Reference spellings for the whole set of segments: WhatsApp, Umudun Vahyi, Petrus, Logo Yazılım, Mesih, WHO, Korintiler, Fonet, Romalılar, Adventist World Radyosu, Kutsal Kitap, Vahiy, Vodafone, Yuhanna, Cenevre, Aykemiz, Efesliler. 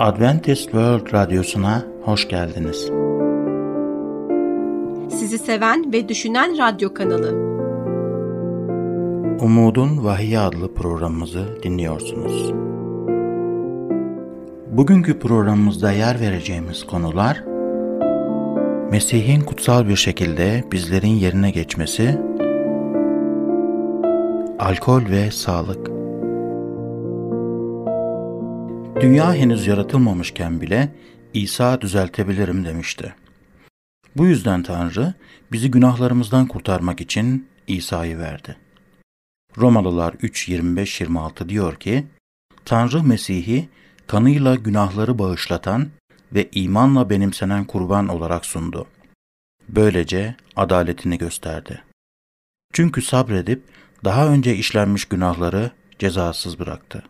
Adventist World Radyosu'na hoş geldiniz. Sizi seven ve düşünen radyo kanalı. Umudun Vahyi adlı programımızı dinliyorsunuz. Bugünkü programımızda yer vereceğimiz konular: Mesih'in kutsal bir şekilde bizlerin yerine geçmesi, alkol ve sağlık. Dünya henüz yaratılmamışken bile İsa düzeltebilirim demişti. Bu yüzden Tanrı bizi günahlarımızdan kurtarmak için İsa'yı verdi. Romalılar 3:25-26 diyor ki, Tanrı Mesih'i kanıyla günahları bağışlatan ve imanla benimsenen kurban olarak sundu. Böylece adaletini gösterdi. Çünkü sabredip daha önce işlenmiş günahları cezasız bıraktı.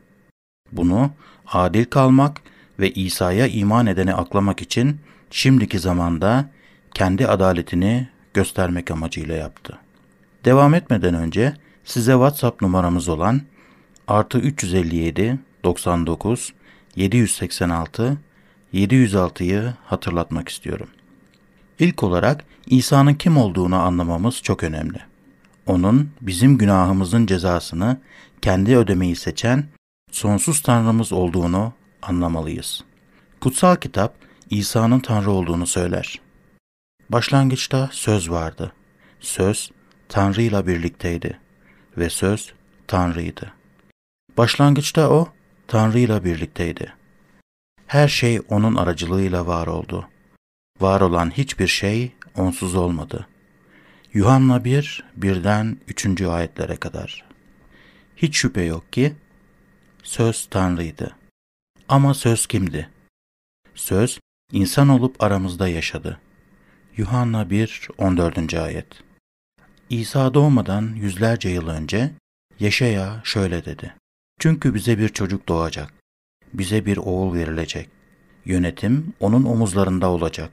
Bunu adil kalmak ve İsa'ya iman edeni aklamak için şimdiki zamanda kendi adaletini göstermek amacıyla yaptı. Devam etmeden önce size WhatsApp numaramız olan +357 99 786 706'yı hatırlatmak istiyorum. İlk olarak İsa'nın kim olduğunu anlamamız çok önemli. Onun bizim günahımızın cezasını kendi ödemeyi seçen sonsuz Tanrımız olduğunu anlamalıyız. Kutsal Kitap İsa'nın Tanrı olduğunu söyler. Başlangıçta söz vardı. Söz Tanrı'yla birlikteydi ve söz Tanrı'ydı. Başlangıçta o Tanrı'yla birlikteydi. Her şey onun aracılığıyla var oldu. Var olan hiçbir şey onsuz olmadı. Yuhanna 1:1'den 3. ayetlere kadar. Hiç şüphe yok ki söz Tanrı'ydı. Ama söz kimdi? Söz insan olup aramızda yaşadı. Yuhanna 1:14. ayet. İsa doğmadan yüzlerce yıl önce Yeşaya şöyle dedi. Çünkü bize bir çocuk doğacak. Bize bir oğul verilecek. Yönetim onun omuzlarında olacak.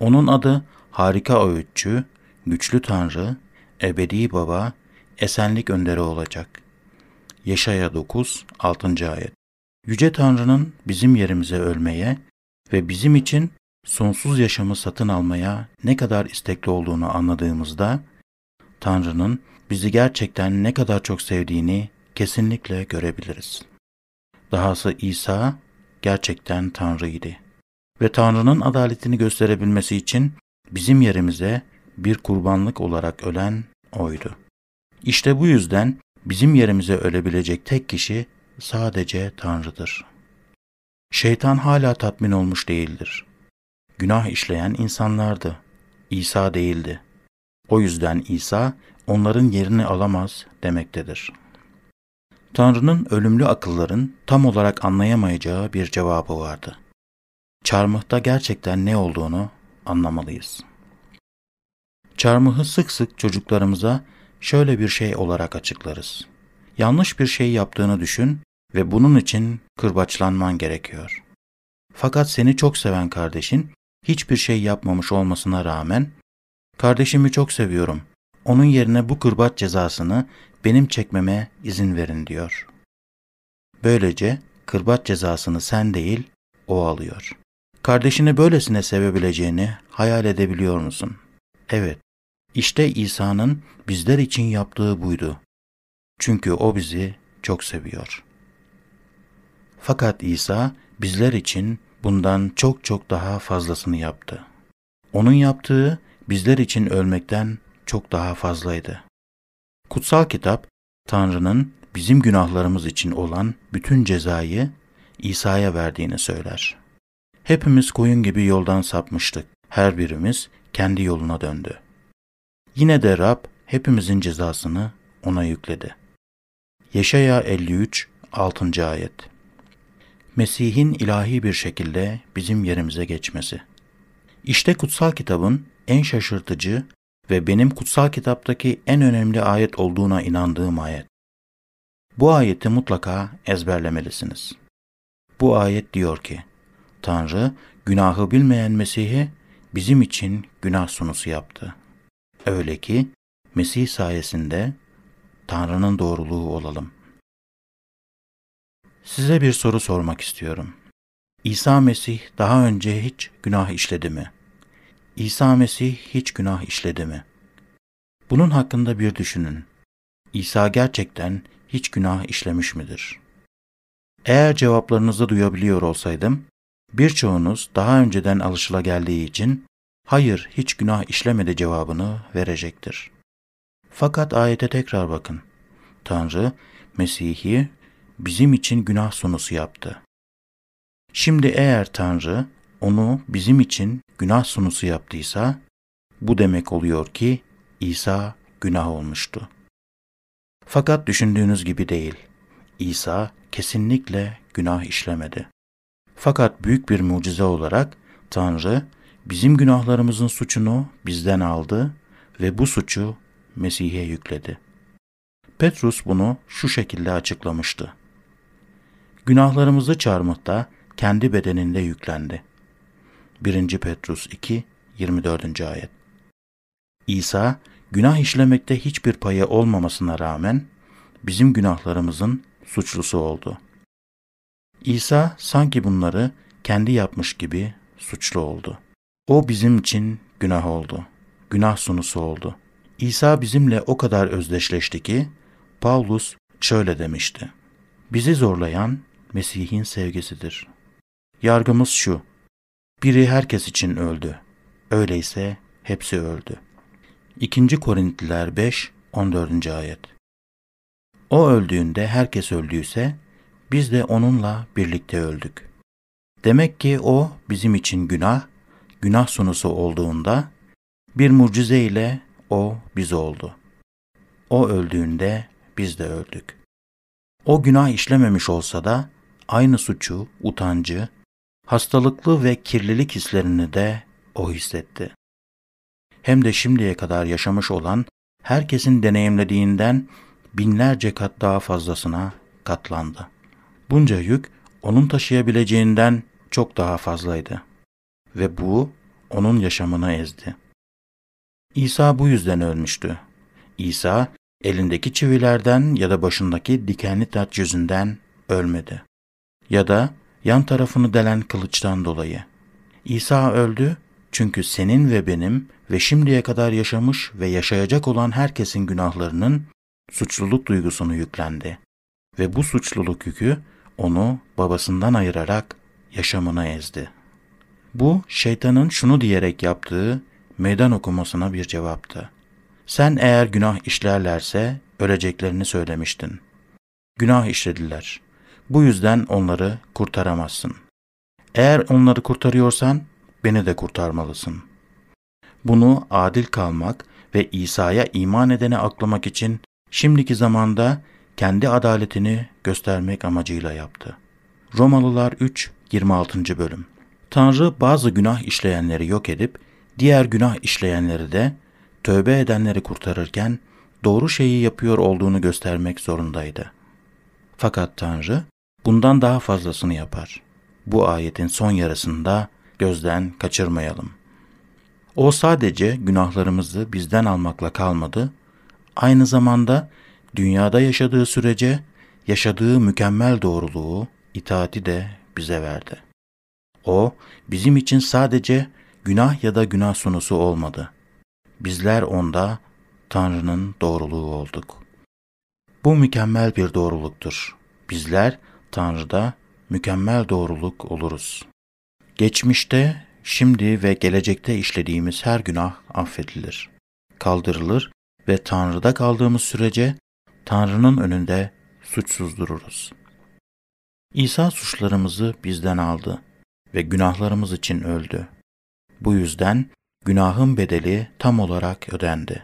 Onun adı Harika Öğütçü, Güçlü Tanrı, Ebedi Baba, Esenlik Önderi olacak. Yeşaya 9:6. ayet. Yüce Tanrı'nın bizim yerimize ölmeye ve bizim için sonsuz yaşamı satın almaya ne kadar istekli olduğunu anladığımızda, Tanrı'nın bizi gerçekten ne kadar çok sevdiğini kesinlikle görebiliriz. Dahası İsa gerçekten Tanrı'ydı ve Tanrı'nın adaletini gösterebilmesi için bizim yerimize bir kurbanlık olarak ölen oydu. İşte bu yüzden bizim yerimize ölebilecek tek kişi sadece Tanrı'dır. Şeytan hala tatmin olmuş değildir. Günah işleyen insanlardı. İsa değildi. O yüzden İsa onların yerini alamaz demektedir. Tanrı'nın ölümlü akılların tam olarak anlayamayacağı bir cevabı vardı. Çarmıhta gerçekten ne olduğunu anlamalıyız. Çarmıhı sık sık çocuklarımıza şöyle bir şey olarak açıklarız. Yanlış bir şey yaptığını düşün ve bunun için kırbaçlanman gerekiyor. Fakat seni çok seven kardeşin hiçbir şey yapmamış olmasına rağmen, kardeşimi çok seviyorum, onun yerine bu kırbaç cezasını benim çekmeme izin verin diyor. Böylece kırbaç cezasını sen değil, o alıyor. Kardeşini böylesine sevebileceğini hayal edebiliyor musun? Evet, işte İsa'nın bizler için yaptığı buydu. Çünkü o bizi çok seviyor. Fakat İsa bizler için bundan çok çok daha fazlasını yaptı. Onun yaptığı bizler için ölmekten çok daha fazlaydı. Kutsal Kitap, Tanrı'nın bizim günahlarımız için olan bütün cezayı İsa'ya verdiğini söyler. Hepimiz koyun gibi yoldan sapmıştık. Her birimiz kendi yoluna döndü. Yine de Rab hepimizin cezasını ona yükledi. Yeşaya 53:6. ayet. Mesih'in ilahi bir şekilde bizim yerimize geçmesi. İşte Kutsal Kitabın en şaşırtıcı ve benim Kutsal Kitaptaki en önemli ayet olduğuna inandığım ayet. Bu ayeti mutlaka ezberlemelisiniz. Bu ayet diyor ki, Tanrı günahı bilmeyen Mesih'i bizim için günah sunusu yaptı. Öyle ki Mesih sayesinde Tanrı'nın doğruluğu olalım. Size bir soru sormak istiyorum. İsa Mesih daha önce hiç günah işledi mi? İsa Mesih hiç günah işledi mi? Bunun hakkında bir düşünün. İsa gerçekten hiç günah işlemiş midir? Eğer cevaplarınızı duyabiliyor olsaydım, birçoğunuz daha önceden alışılageldiği için hayır hiç günah işlemedi cevabını verecektir. Fakat ayete tekrar bakın. Tanrı Mesih'i bizim için günah sunusu yaptı. Şimdi eğer Tanrı onu bizim için günah sunusu yaptıysa, bu demek oluyor ki İsa günah olmuştu. Fakat düşündüğünüz gibi değil. İsa kesinlikle günah işlemedi. Fakat büyük bir mucize olarak Tanrı bizim günahlarımızın suçunu bizden aldı ve bu suçu Mesih'e yükledi. Petrus bunu şu şekilde açıklamıştı. Günahlarımızı çarmıhta kendi bedeninde yüklendi. 1. Petrus 2, 24. ayet. İsa günah işlemekte hiçbir payı olmamasına rağmen bizim günahlarımızın suçlusu oldu. İsa sanki bunları kendi yapmış gibi suçlu oldu. O bizim için günah oldu. Günah sunusu oldu. İsa bizimle o kadar özdeşleşti ki Pavlus şöyle demişti. Bizi zorlayan Mesih'in sevgisidir. Yargımız şu. Biri herkes için öldü. Öyleyse hepsi öldü. 2. Korintiler 5, 14. ayet. O öldüğünde herkes öldüyse biz de onunla birlikte öldük. Demek ki o bizim için günah sunusu olduğunda bir mucize ile o biz oldu. O öldüğünde biz de öldük. O günah işlememiş olsa da aynı suçu, utancı, hastalıklı ve kirlilik hislerini de o hissetti. Hem de şimdiye kadar yaşamış olan herkesin deneyimlediğinden binlerce kat daha fazlasına katlandı. Bunca yük onun taşıyabileceğinden çok daha fazlaydı ve bu onun yaşamını ezdi. İsa bu yüzden ölmüştü. İsa elindeki çivilerden ya da başındaki dikenli taç yüzünden ölmedi ya da yan tarafını delen kılıçtan dolayı. İsa öldü çünkü senin ve benim ve şimdiye kadar yaşamış ve yaşayacak olan herkesin günahlarının suçluluk duygusunu yüklendi ve bu suçluluk yükü onu babasından ayırarak yaşamını ezdi. Bu şeytanın şunu diyerek yaptığı meydan okumasına bir cevaptı. Sen eğer günah işlerlerse öleceklerini söylemiştin. Günah işlediler. Bu yüzden onları kurtaramazsın. Eğer onları kurtarıyorsan beni de kurtarmalısın. Bunu adil kalmak ve İsa'ya iman edeni aklamak için şimdiki zamanda kendi adaletini göstermek amacıyla yaptı. Romalılar 3, 26. bölüm. Tanrı bazı günah işleyenleri yok edip diğer günah işleyenleri de tövbe edenleri kurtarırken doğru şeyi yapıyor olduğunu göstermek zorundaydı. Fakat Tanrı bundan daha fazlasını yapar. Bu ayetin son yarısında gözden kaçırmayalım. O sadece günahlarımızı bizden almakla kalmadı, aynı zamanda dünyada yaşadığı sürece yaşadığı mükemmel doğruluğu, itaati de bize verdi. O bizim için sadece günah ya da günah sunusu olmadı. Bizler onda Tanrı'nın doğruluğu olduk. Bu mükemmel bir doğruluktur. Bizler Tanrı'da mükemmel doğruluk oluruz. Geçmişte, şimdi ve gelecekte işlediğimiz her günah affedilir, kaldırılır ve Tanrı'da kaldığımız sürece Tanrı'nın önünde suçsuz dururuz. İsa suçlarımızı bizden aldı ve günahlarımız için öldü. Bu yüzden günahın bedeli tam olarak ödendi.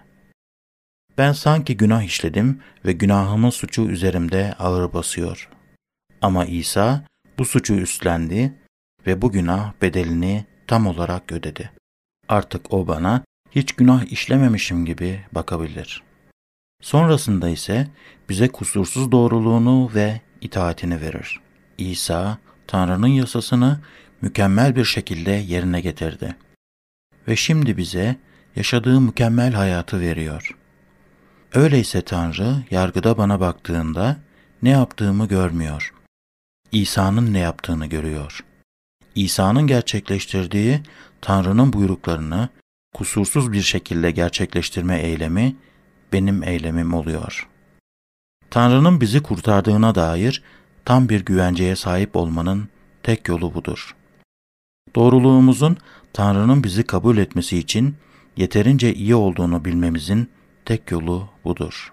Ben sanki günah işledim ve günahımın suçu üzerimde ağır basıyor. Ama İsa bu suçu üstlendi ve bu günah bedelini tam olarak ödedi. Artık o bana hiç günah işlememişim gibi bakabilir. Sonrasında ise bize kusursuz doğruluğunu ve itaatini verir. İsa, Tanrı'nın yasasını mükemmel bir şekilde yerine getirdi. Ve şimdi bize yaşadığı mükemmel hayatı veriyor. Öyleyse Tanrı yargıda bana baktığında ne yaptığımı görmüyor. İsa'nın ne yaptığını görüyor. İsa'nın gerçekleştirdiği Tanrı'nın buyruklarını kusursuz bir şekilde gerçekleştirme eylemi benim eylemim oluyor. Tanrı'nın bizi kurtardığına dair tam bir güvenceye sahip olmanın tek yolu budur. Doğruluğumuzun Tanrı'nın bizi kabul etmesi için yeterince iyi olduğunu bilmemizin tek yolu budur.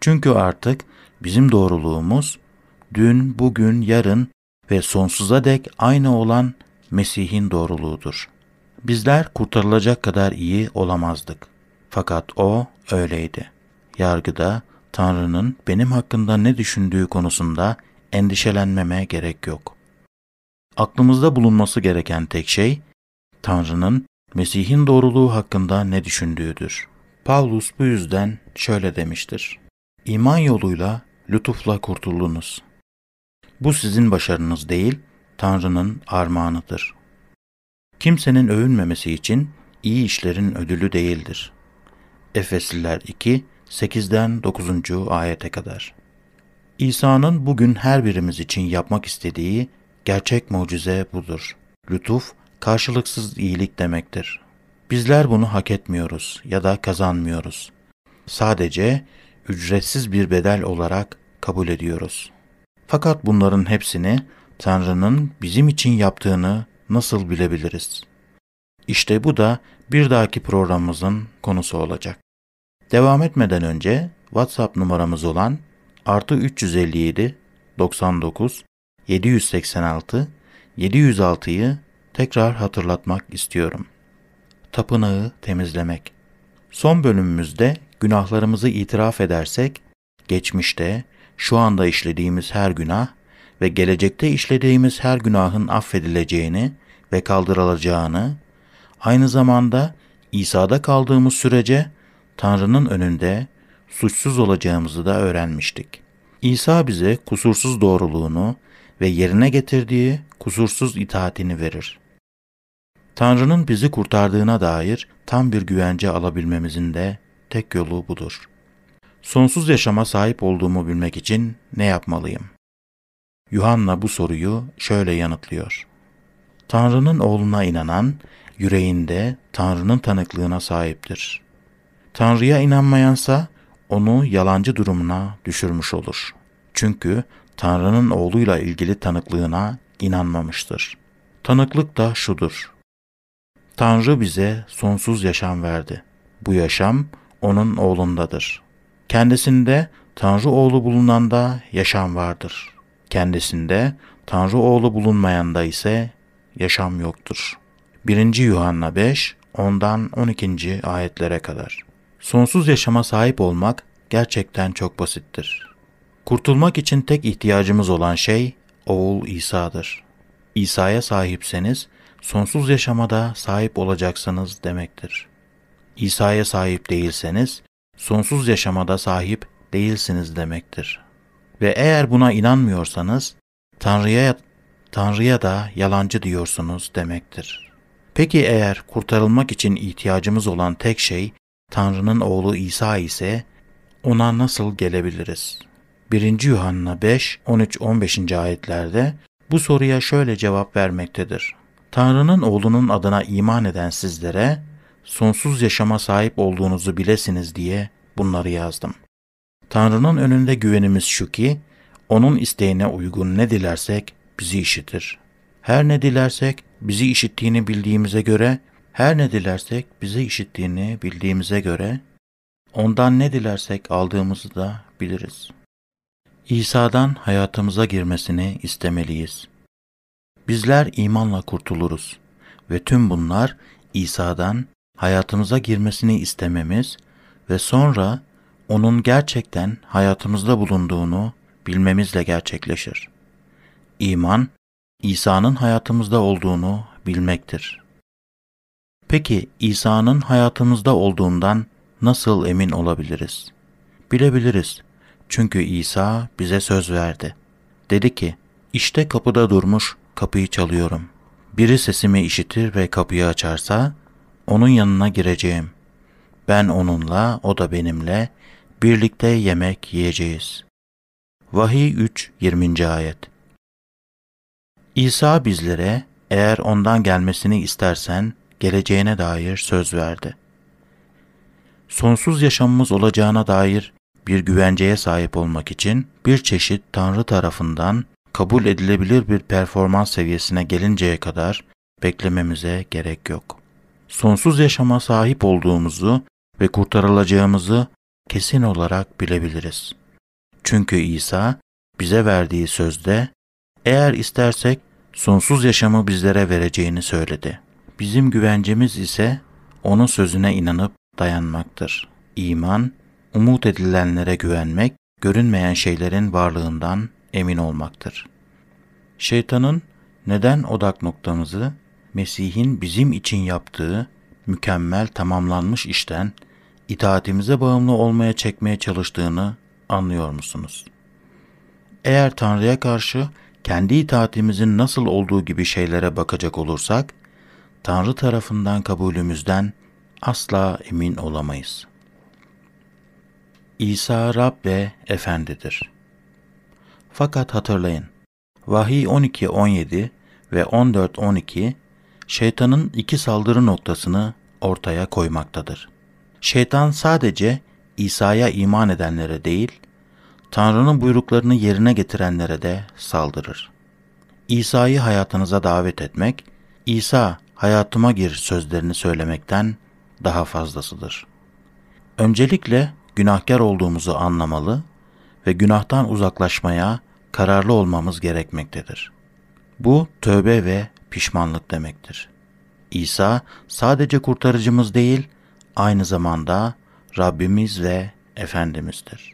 Çünkü artık bizim doğruluğumuz dün, bugün, yarın ve sonsuza dek aynı olan Mesih'in doğruluğudur. Bizler kurtarılacak kadar iyi olamazdık. Fakat o öyleydi. Yargıda Tanrı'nın benim hakkında ne düşündüğü konusunda endişelenmeme gerek yok. Aklımızda bulunması gereken tek şey, Tanrı'nın Mesih'in doğruluğu hakkında ne düşündüğüdür. Pavlus bu yüzden şöyle demiştir: İman yoluyla, lütufla kurtulunuz. Bu sizin başarınız değil, Tanrı'nın armağanıdır. Kimsenin övünmemesi için iyi işlerin ödülü değildir. Efesliler 2, 8'den 9. ayete kadar. İsa'nın bugün her birimiz için yapmak istediği gerçek mucize budur. Lütuf, karşılıksız iyilik demektir. Bizler bunu hak etmiyoruz ya da kazanmıyoruz. Sadece ücretsiz bir bedel olarak kabul ediyoruz. Fakat bunların hepsini Tanrı'nın bizim için yaptığını nasıl bilebiliriz? İşte bu da bir dahaki programımızın konusu olacak. Devam etmeden önce WhatsApp numaramız olan +357 99 786 706'yı tekrar hatırlatmak istiyorum. Tapınağı temizlemek. Son bölümümüzde günahlarımızı itiraf edersek, geçmişte, şu anda işlediğimiz her günah ve gelecekte işlediğimiz her günahın affedileceğini ve kaldırılacağını, aynı zamanda İsa'da kaldığımız sürece Tanrı'nın önünde suçsuz olacağımızı da öğrenmiştik. İsa bize kusursuz doğruluğunu ve yerine getirdiği kusursuz itaatini verir. Tanrı'nın bizi kurtardığına dair tam bir güvence alabilmemizin de tek yolu budur. Sonsuz yaşama sahip olduğumu bilmek için ne yapmalıyım? Yuhanna bu soruyu şöyle yanıtlıyor: Tanrı'nın oğluna inanan, yüreğinde Tanrı'nın tanıklığına sahiptir. Tanrı'ya inanmayansa onu yalancı durumuna düşürmüş olur. Çünkü Tanrı'nın oğluyla ilgili tanıklığına inanmamıştır. Tanıklık da şudur: Tanrı bize sonsuz yaşam verdi. Bu yaşam onun oğlundadır. Kendisinde Tanrı oğlu bulunanda yaşam vardır. Kendisinde Tanrı oğlu bulunmayanda ise yaşam yoktur. 1. Yuhanna 5, 10'dan 12. ayetlere kadar. Sonsuz yaşama sahip olmak gerçekten çok basittir. Kurtulmak için tek ihtiyacımız olan şey oğul İsa'dır. İsa'ya sahipseniz, sonsuz yaşama da sahip olacaksınız demektir. İsa'ya sahip değilseniz, sonsuz yaşama da sahip değilsiniz demektir. Ve eğer buna inanmıyorsanız, Tanrı'ya da yalancı diyorsunuz demektir. Peki eğer kurtarılmak için ihtiyacımız olan tek şey Tanrı'nın oğlu İsa ise, ona nasıl gelebiliriz? 1. Yuhanna 5, 13-15. ayetlerde bu soruya şöyle cevap vermektedir: Tanrı'nın oğlunun adına iman eden sizlere, sonsuz yaşama sahip olduğunuzu bilesiniz diye bunları yazdım. Tanrı'nın önünde güvenimiz şu ki, onun isteğine uygun ne dilersek bizi işitir. Her ne dilersek bizi işittiğini bildiğimize göre, ondan ne dilersek aldığımızı da biliriz. İsa'dan hayatımıza girmesini istemeliyiz. Bizler imanla kurtuluruz ve tüm bunlar İsa'dan hayatımıza girmesini istememiz ve sonra onun gerçekten hayatımızda bulunduğunu bilmemizle gerçekleşir. İman, İsa'nın hayatımızda olduğunu bilmektir. Peki İsa'nın hayatımızda olduğundan nasıl emin olabiliriz? Bilebiliriz. Çünkü İsa bize söz verdi. Dedi ki, işte kapıda durmuş kapıyı çalıyorum. Biri sesimi işitir ve kapıyı açarsa, onun yanına gireceğim. Ben onunla, o da benimle, birlikte yemek yiyeceğiz. Vahiy 3, 20. ayet. İsa bizlere eğer ondan gelmesini istersen geleceğine dair söz verdi. Sonsuz yaşamımız olacağına dair bir güvenceye sahip olmak için bir çeşit Tanrı tarafından kabul edilebilir bir performans seviyesine gelinceye kadar beklememize gerek yok. Sonsuz yaşama sahip olduğumuzu ve kurtarılacağımızı kesin olarak bilebiliriz. Çünkü İsa bize verdiği sözde eğer istersek sonsuz yaşamı bizlere vereceğini söyledi. Bizim güvencemiz ise onun sözüne inanıp dayanmaktır. İman, umut edilenlere güvenmek, görünmeyen şeylerin varlığından emin olmaktır. Şeytanın neden odak noktamızı Mesih'in bizim için yaptığı mükemmel tamamlanmış işten itaatimize bağımlı olmaya çekmeye çalıştığını anlıyor musunuz? Eğer Tanrı'ya karşı kendi itaatimizin nasıl olduğu gibi şeylere bakacak olursak, Tanrı tarafından kabulümüzden asla emin olamayız. İsa Rab ve Efendidir. Fakat hatırlayın, Vahiy 12:17 ve 14:12 şeytanın iki saldırı noktasını ortaya koymaktadır. Şeytan sadece İsa'ya iman edenlere değil, Tanrı'nın buyruklarını yerine getirenlere de saldırır. İsa'yı hayatınıza davet etmek, İsa hayatıma gir sözlerini söylemekten daha fazlasıdır. Öncelikle günahkar olduğumuzu anlamalı ve günahtan uzaklaşmaya kararlı olmamız gerekmektedir. Bu tövbe ve pişmanlık demektir. İsa sadece kurtarıcımız değil, aynı zamanda Rabbimiz ve Efendimizdir.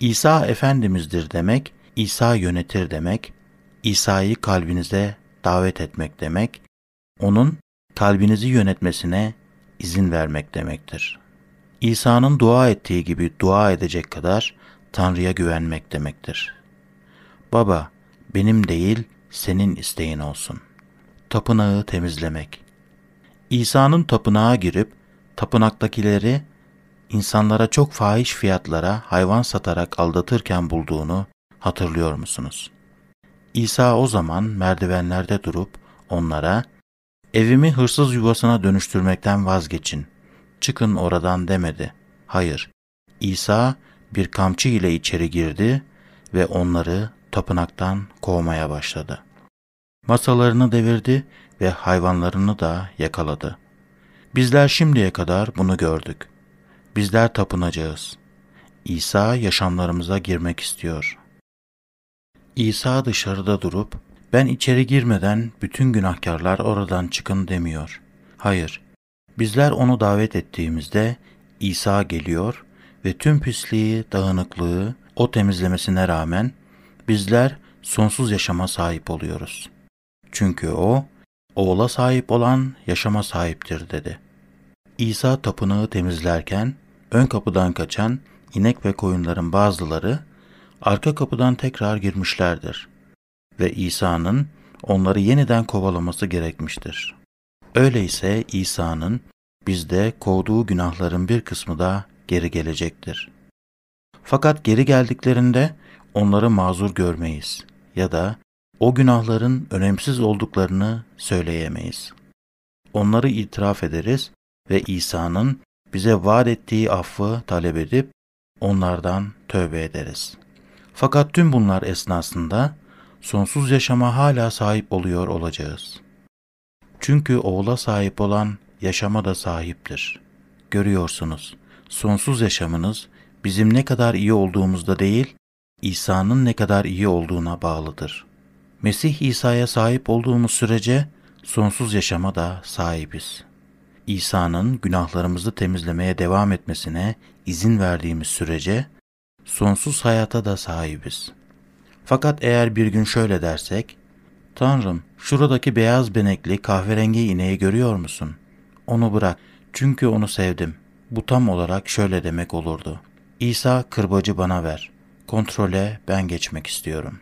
İsa Efendimizdir demek, İsa yönetir demek, İsa'yı kalbinize davet etmek demek, onun kalbinizi yönetmesine izin vermek demektir. İsa'nın dua ettiği gibi dua edecek kadar Tanrı'ya güvenmek demektir. Baba, benim değil, senin isteğin olsun. Tapınağı temizlemek. İsa'nın tapınağa girip tapınaktakileri insanlara çok fahiş fiyatlara hayvan satarak aldatırken bulduğunu hatırlıyor musunuz? İsa o zaman merdivenlerde durup onlara "Evimi hırsız yuvasına dönüştürmekten vazgeçin, çıkın oradan" demedi. Hayır, İsa bir kamçı ile içeri girdi ve onları tapınaktan kovmaya başladı. Masalarını devirdi ve hayvanlarını da yakaladı. Bizler şimdiye kadar bunu gördük. Bizler tapınacağız. İsa yaşamlarımıza girmek istiyor. İsa dışarıda durup, ben içeri girmeden bütün günahkarlar oradan çıkın demiyor. Hayır, bizler onu davet ettiğimizde İsa geliyor ve tüm pisliği, dağınıklığı o temizlemesine rağmen bizler sonsuz yaşama sahip oluyoruz. Çünkü o, oğula sahip olan yaşama sahiptir dedi. İsa tapınağı temizlerken ön kapıdan kaçan inek ve koyunların bazıları arka kapıdan tekrar girmişlerdir ve İsa'nın onları yeniden kovalaması gerekmiştir. Öyleyse İsa'nın bizde kovduğu günahların bir kısmı da geri gelecektir. Fakat geri geldiklerinde onları mazur görmeyiz ya da o günahların önemsiz olduklarını söyleyemeyiz. Onları itiraf ederiz ve İsa'nın bize vaat ettiği affı talep edip onlardan tövbe ederiz. Fakat tüm bunlar esnasında sonsuz yaşama hala sahip oluyor olacağız. Çünkü oğula sahip olan yaşama da sahiptir. Görüyorsunuz, sonsuz yaşamınız bizim ne kadar iyi olduğumuzda değil, İsa'nın ne kadar iyi olduğuna bağlıdır. Mesih İsa'ya sahip olduğumuz sürece sonsuz yaşama da sahibiz. İsa'nın günahlarımızı temizlemeye devam etmesine izin verdiğimiz sürece sonsuz hayata da sahibiz. Fakat eğer bir gün şöyle dersek, Tanrım, şuradaki beyaz benekli kahverengi ineği görüyor musun? Onu bırak, çünkü onu sevdim. Bu tam olarak şöyle demek olurdu. İsa, kırbacı bana ver. Kontrole ben geçmek istiyorum.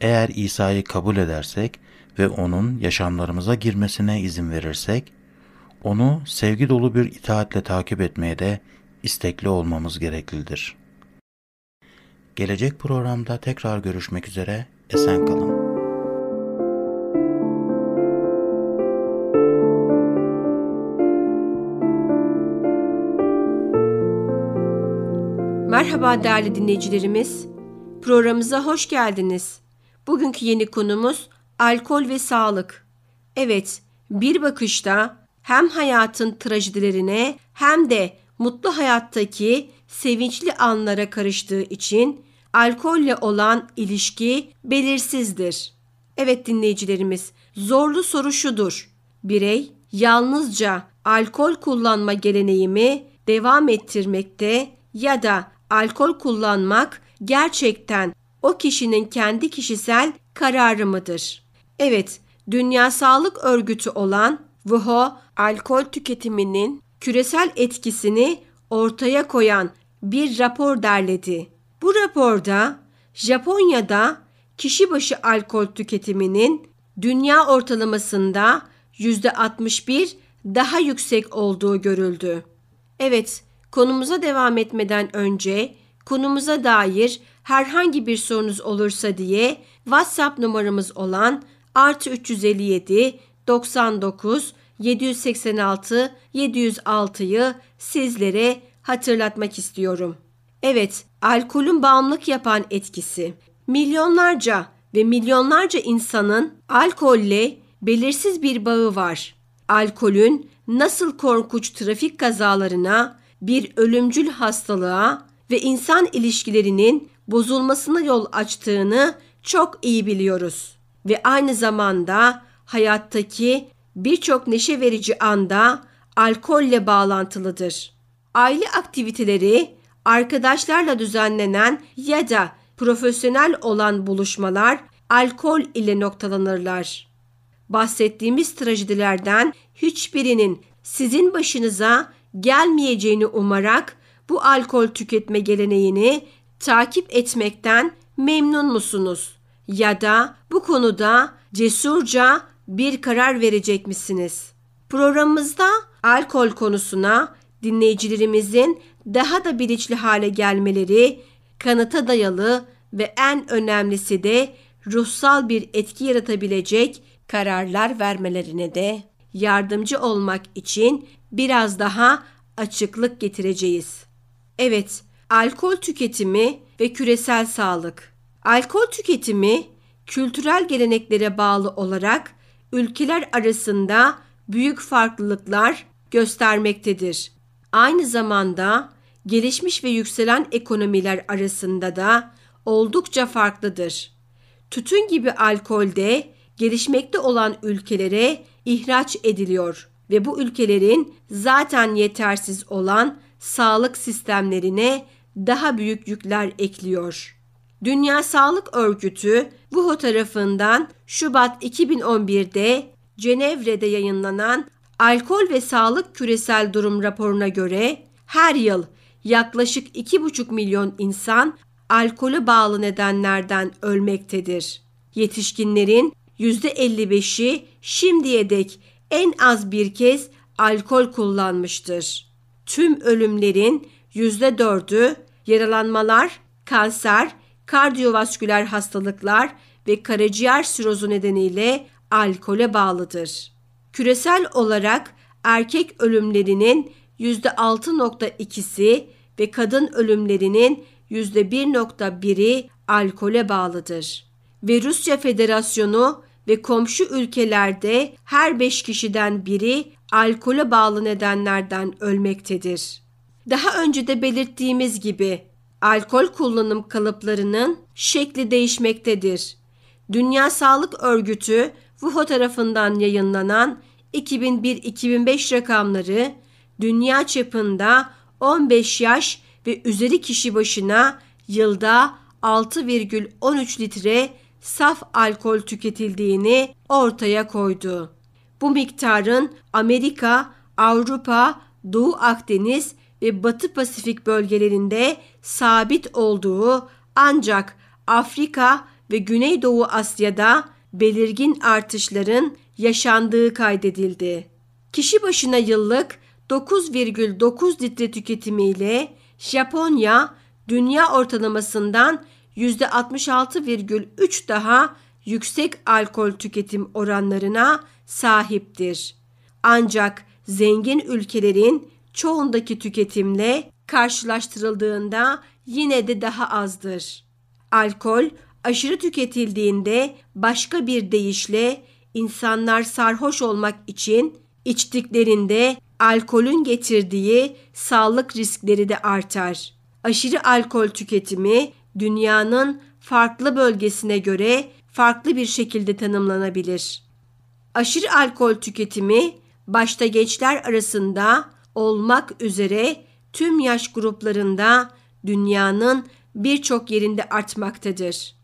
Eğer İsa'yı kabul edersek ve onun yaşamlarımıza girmesine izin verirsek, onu sevgi dolu bir itaatle takip etmeye de istekli olmamız gereklidir. Gelecek programda tekrar görüşmek üzere, esen kalın. Merhaba değerli dinleyicilerimiz, programımıza hoş geldiniz. Bugünkü yeni konumuz alkol ve sağlık. Evet, bir bakışta hem hayatın trajedilerine hem de mutlu hayattaki sevinçli anlara karıştığı için alkolle olan ilişki belirsizdir. Evet dinleyicilerimiz, zorlu soru şudur. Birey yalnızca alkol kullanma geleneğimi devam ettirmekte ya da alkol kullanmak gerçekten o kişinin kendi kişisel kararı mıdır? Evet, Dünya Sağlık Örgütü olan WHO, alkol tüketiminin küresel etkisini ortaya koyan bir rapor derledi. Bu raporda Japonya'da kişi başı alkol tüketiminin dünya ortalamasında %61 daha yüksek olduğu görüldü. Evet, konumuza devam etmeden önce konumuza dair herhangi bir sorunuz olursa diye WhatsApp numaramız olan +357 99 786 706'yı sizlere hatırlatmak istiyorum. Evet, alkolün bağımlılık yapan etkisi. Milyonlarca ve milyonlarca insanın alkolle belirsiz bir bağı var. Alkolün nasıl korkunç trafik kazalarına, bir ölümcül hastalığa ve insan ilişkilerinin bozulmasına yol açtığını çok iyi biliyoruz. Ve aynı zamanda hayattaki birçok neşe verici anda alkolle bağlantılıdır. Aile aktiviteleri, arkadaşlarla düzenlenen ya da profesyonel olan buluşmalar alkol ile noktalanırlar. Bahsettiğimiz trajedilerden hiçbirinin sizin başınıza gelmeyeceğini umarak bu alkol tüketme geleneğini takip etmekten memnun musunuz? Ya da bu konuda cesurca bir karar verecek misiniz? Programımızda alkol konusuna dinleyicilerimizin daha da bilinçli hale gelmeleri, kanıta dayalı ve en önemlisi de ruhsal bir etki yaratabilecek kararlar vermelerine de yardımcı olmak için biraz daha açıklık getireceğiz. Evet, alkol tüketimi ve küresel sağlık. Alkol tüketimi kültürel geleneklere bağlı olarak ülkeler arasında büyük farklılıklar göstermektedir. Aynı zamanda gelişmiş ve yükselen ekonomiler arasında da oldukça farklıdır. Tütün gibi alkol de gelişmekte olan ülkelere ihraç ediliyor ve bu ülkelerin zaten yetersiz olan sağlık sistemlerine daha büyük yükler ekliyor. Dünya Sağlık Örgütü WHO tarafından Şubat 2011'de Cenevre'de yayınlanan Alkol ve Sağlık Küresel Durum raporuna göre her yıl yaklaşık 2,5 milyon insan alkole bağlı nedenlerden ölmektedir. Yetişkinlerin %55'i şimdiye dek en az bir kez alkol kullanmıştır. Tüm ölümlerin %4'ü yaralanmalar, kanser, kardiyovasküler hastalıklar ve karaciğer sirozu nedeniyle alkole bağlıdır. Küresel olarak erkek ölümlerinin %6.2'si ve kadın ölümlerinin %1.1'i alkole bağlıdır. Ve Rusya Federasyonu ve komşu ülkelerde her 5 kişiden biri alkole bağlı nedenlerden ölmektedir. Daha önce de belirttiğimiz gibi alkol kullanım kalıplarının şekli değişmektedir. Dünya Sağlık Örgütü WHO tarafından yayınlanan 2001-2005 rakamları dünya çapında 15 yaş ve üzeri kişi başına yılda 6,13 litre saf alkol tüketildiğini ortaya koydu. Bu miktarın Amerika, Avrupa, Doğu Akdeniz ve Batı Pasifik bölgelerinde sabit olduğu, ancak Afrika ve Güneydoğu Asya'da belirgin artışların yaşandığı kaydedildi. Kişi başına yıllık 9,9 litre tüketimiyle Japonya dünya ortalamasından %66,3 daha yüksek alkol tüketim oranlarına sahiptir. Ancak zengin ülkelerin çoğundaki tüketimle karşılaştırıldığında yine de daha azdır. Alkol aşırı tüketildiğinde, başka bir deyişle insanlar sarhoş olmak için içtiklerinde alkolün getirdiği sağlık riskleri de artar. Aşırı alkol tüketimi dünyanın farklı bölgesine göre farklı bir şekilde tanımlanabilir. Aşırı alkol tüketimi başta gençler arasında olmak üzere tüm yaş gruplarında dünyanın birçok yerinde artmaktadır.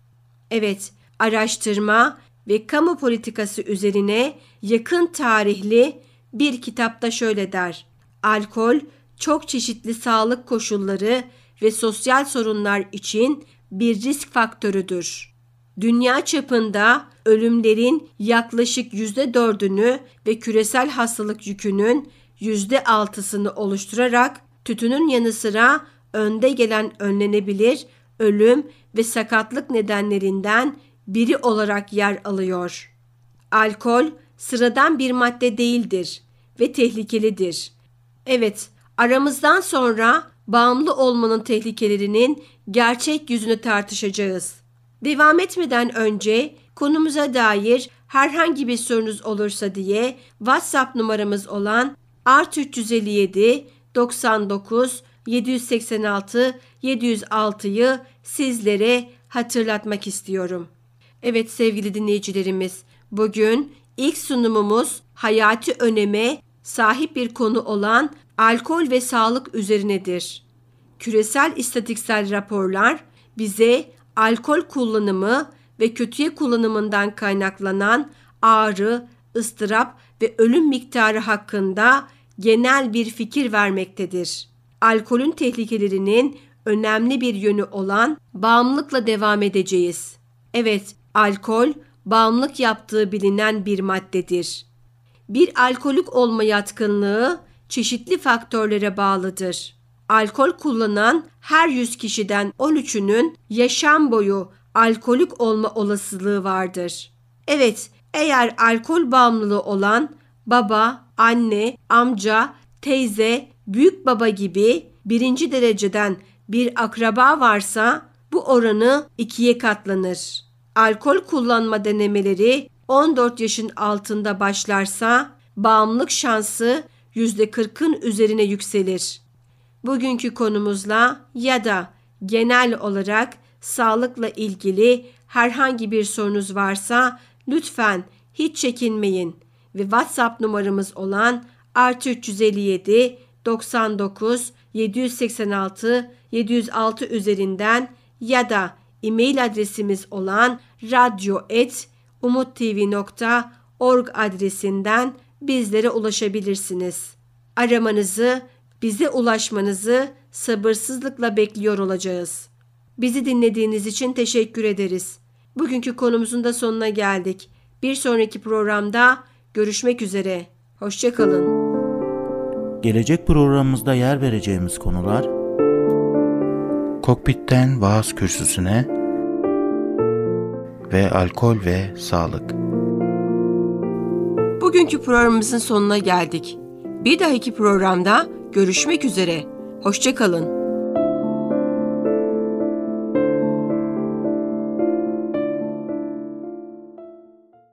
Evet, araştırma ve kamu politikası üzerine yakın tarihli bir kitapta şöyle der: alkol çok çeşitli sağlık koşulları ve sosyal sorunlar için bir risk faktörüdür. Dünya çapında ölümlerin yaklaşık %4'ünü ve küresel hastalık yükünün %6'sını oluşturarak tütünün yanı sıra önde gelen önlenebilir ölüm ve sakatlık nedenlerinden biri olarak yer alıyor. Alkol sıradan bir madde değildir ve tehlikelidir. Evet, aramızdan sonra bağımlı olmanın tehlikelerinin gerçek yüzünü tartışacağız. Devam etmeden önce konumuza dair herhangi bir sorunuz olursa diye WhatsApp numaramız olan +357 99 786 706'yı sizlere hatırlatmak istiyorum. Evet sevgili dinleyicilerimiz, bugün ilk sunumumuz hayati öneme sahip bir konu olan alkol ve sağlık üzerinedir. Küresel istatistiksel raporlar bize alkol kullanımı ve kötüye kullanımından kaynaklanan ağrı, ıstırap ve ölüm miktarı hakkında genel bir fikir vermektedir. Alkolün tehlikelerinin önemli bir yönü olan bağımlılıkla devam edeceğiz. Evet, alkol bağımlılık yaptığı bilinen bir maddedir. Bir alkolik olma yatkınlığı çeşitli faktörlere bağlıdır. Alkol kullanan her 100 kişiden 13'ünün yaşam boyu alkolik olma olasılığı vardır. Evet, eğer alkol bağımlılığı olan baba, anne, amca, teyze, büyük baba gibi birinci dereceden bir akraba varsa bu oranı 2'ye katlanır. Alkol kullanma denemeleri 14 yaşın altında başlarsa bağımlılık şansı %40'ın üzerine yükselir. Bugünkü konumuzla ya da genel olarak sağlıkla ilgili herhangi bir sorunuz varsa lütfen hiç çekinmeyin ve WhatsApp numaramız olan +357 99 786 706 üzerinden ya da e-mail adresimiz olan radyo@umuttv.org adresinden bizlere ulaşabilirsiniz. Aramanızı, bize ulaşmanızı sabırsızlıkla bekliyor olacağız. Bizi dinlediğiniz için teşekkür ederiz. Bugünkü konumuzun da sonuna geldik. Bir sonraki programda görüşmek üzere. Hoşça kalın. Gelecek programımızda yer vereceğimiz konular: kokpitten vaaz kürsüsüne ve alkol ve sağlık. Bugünkü programımızın sonuna geldik. Bir dahaki programda görüşmek üzere. Hoşça kalın.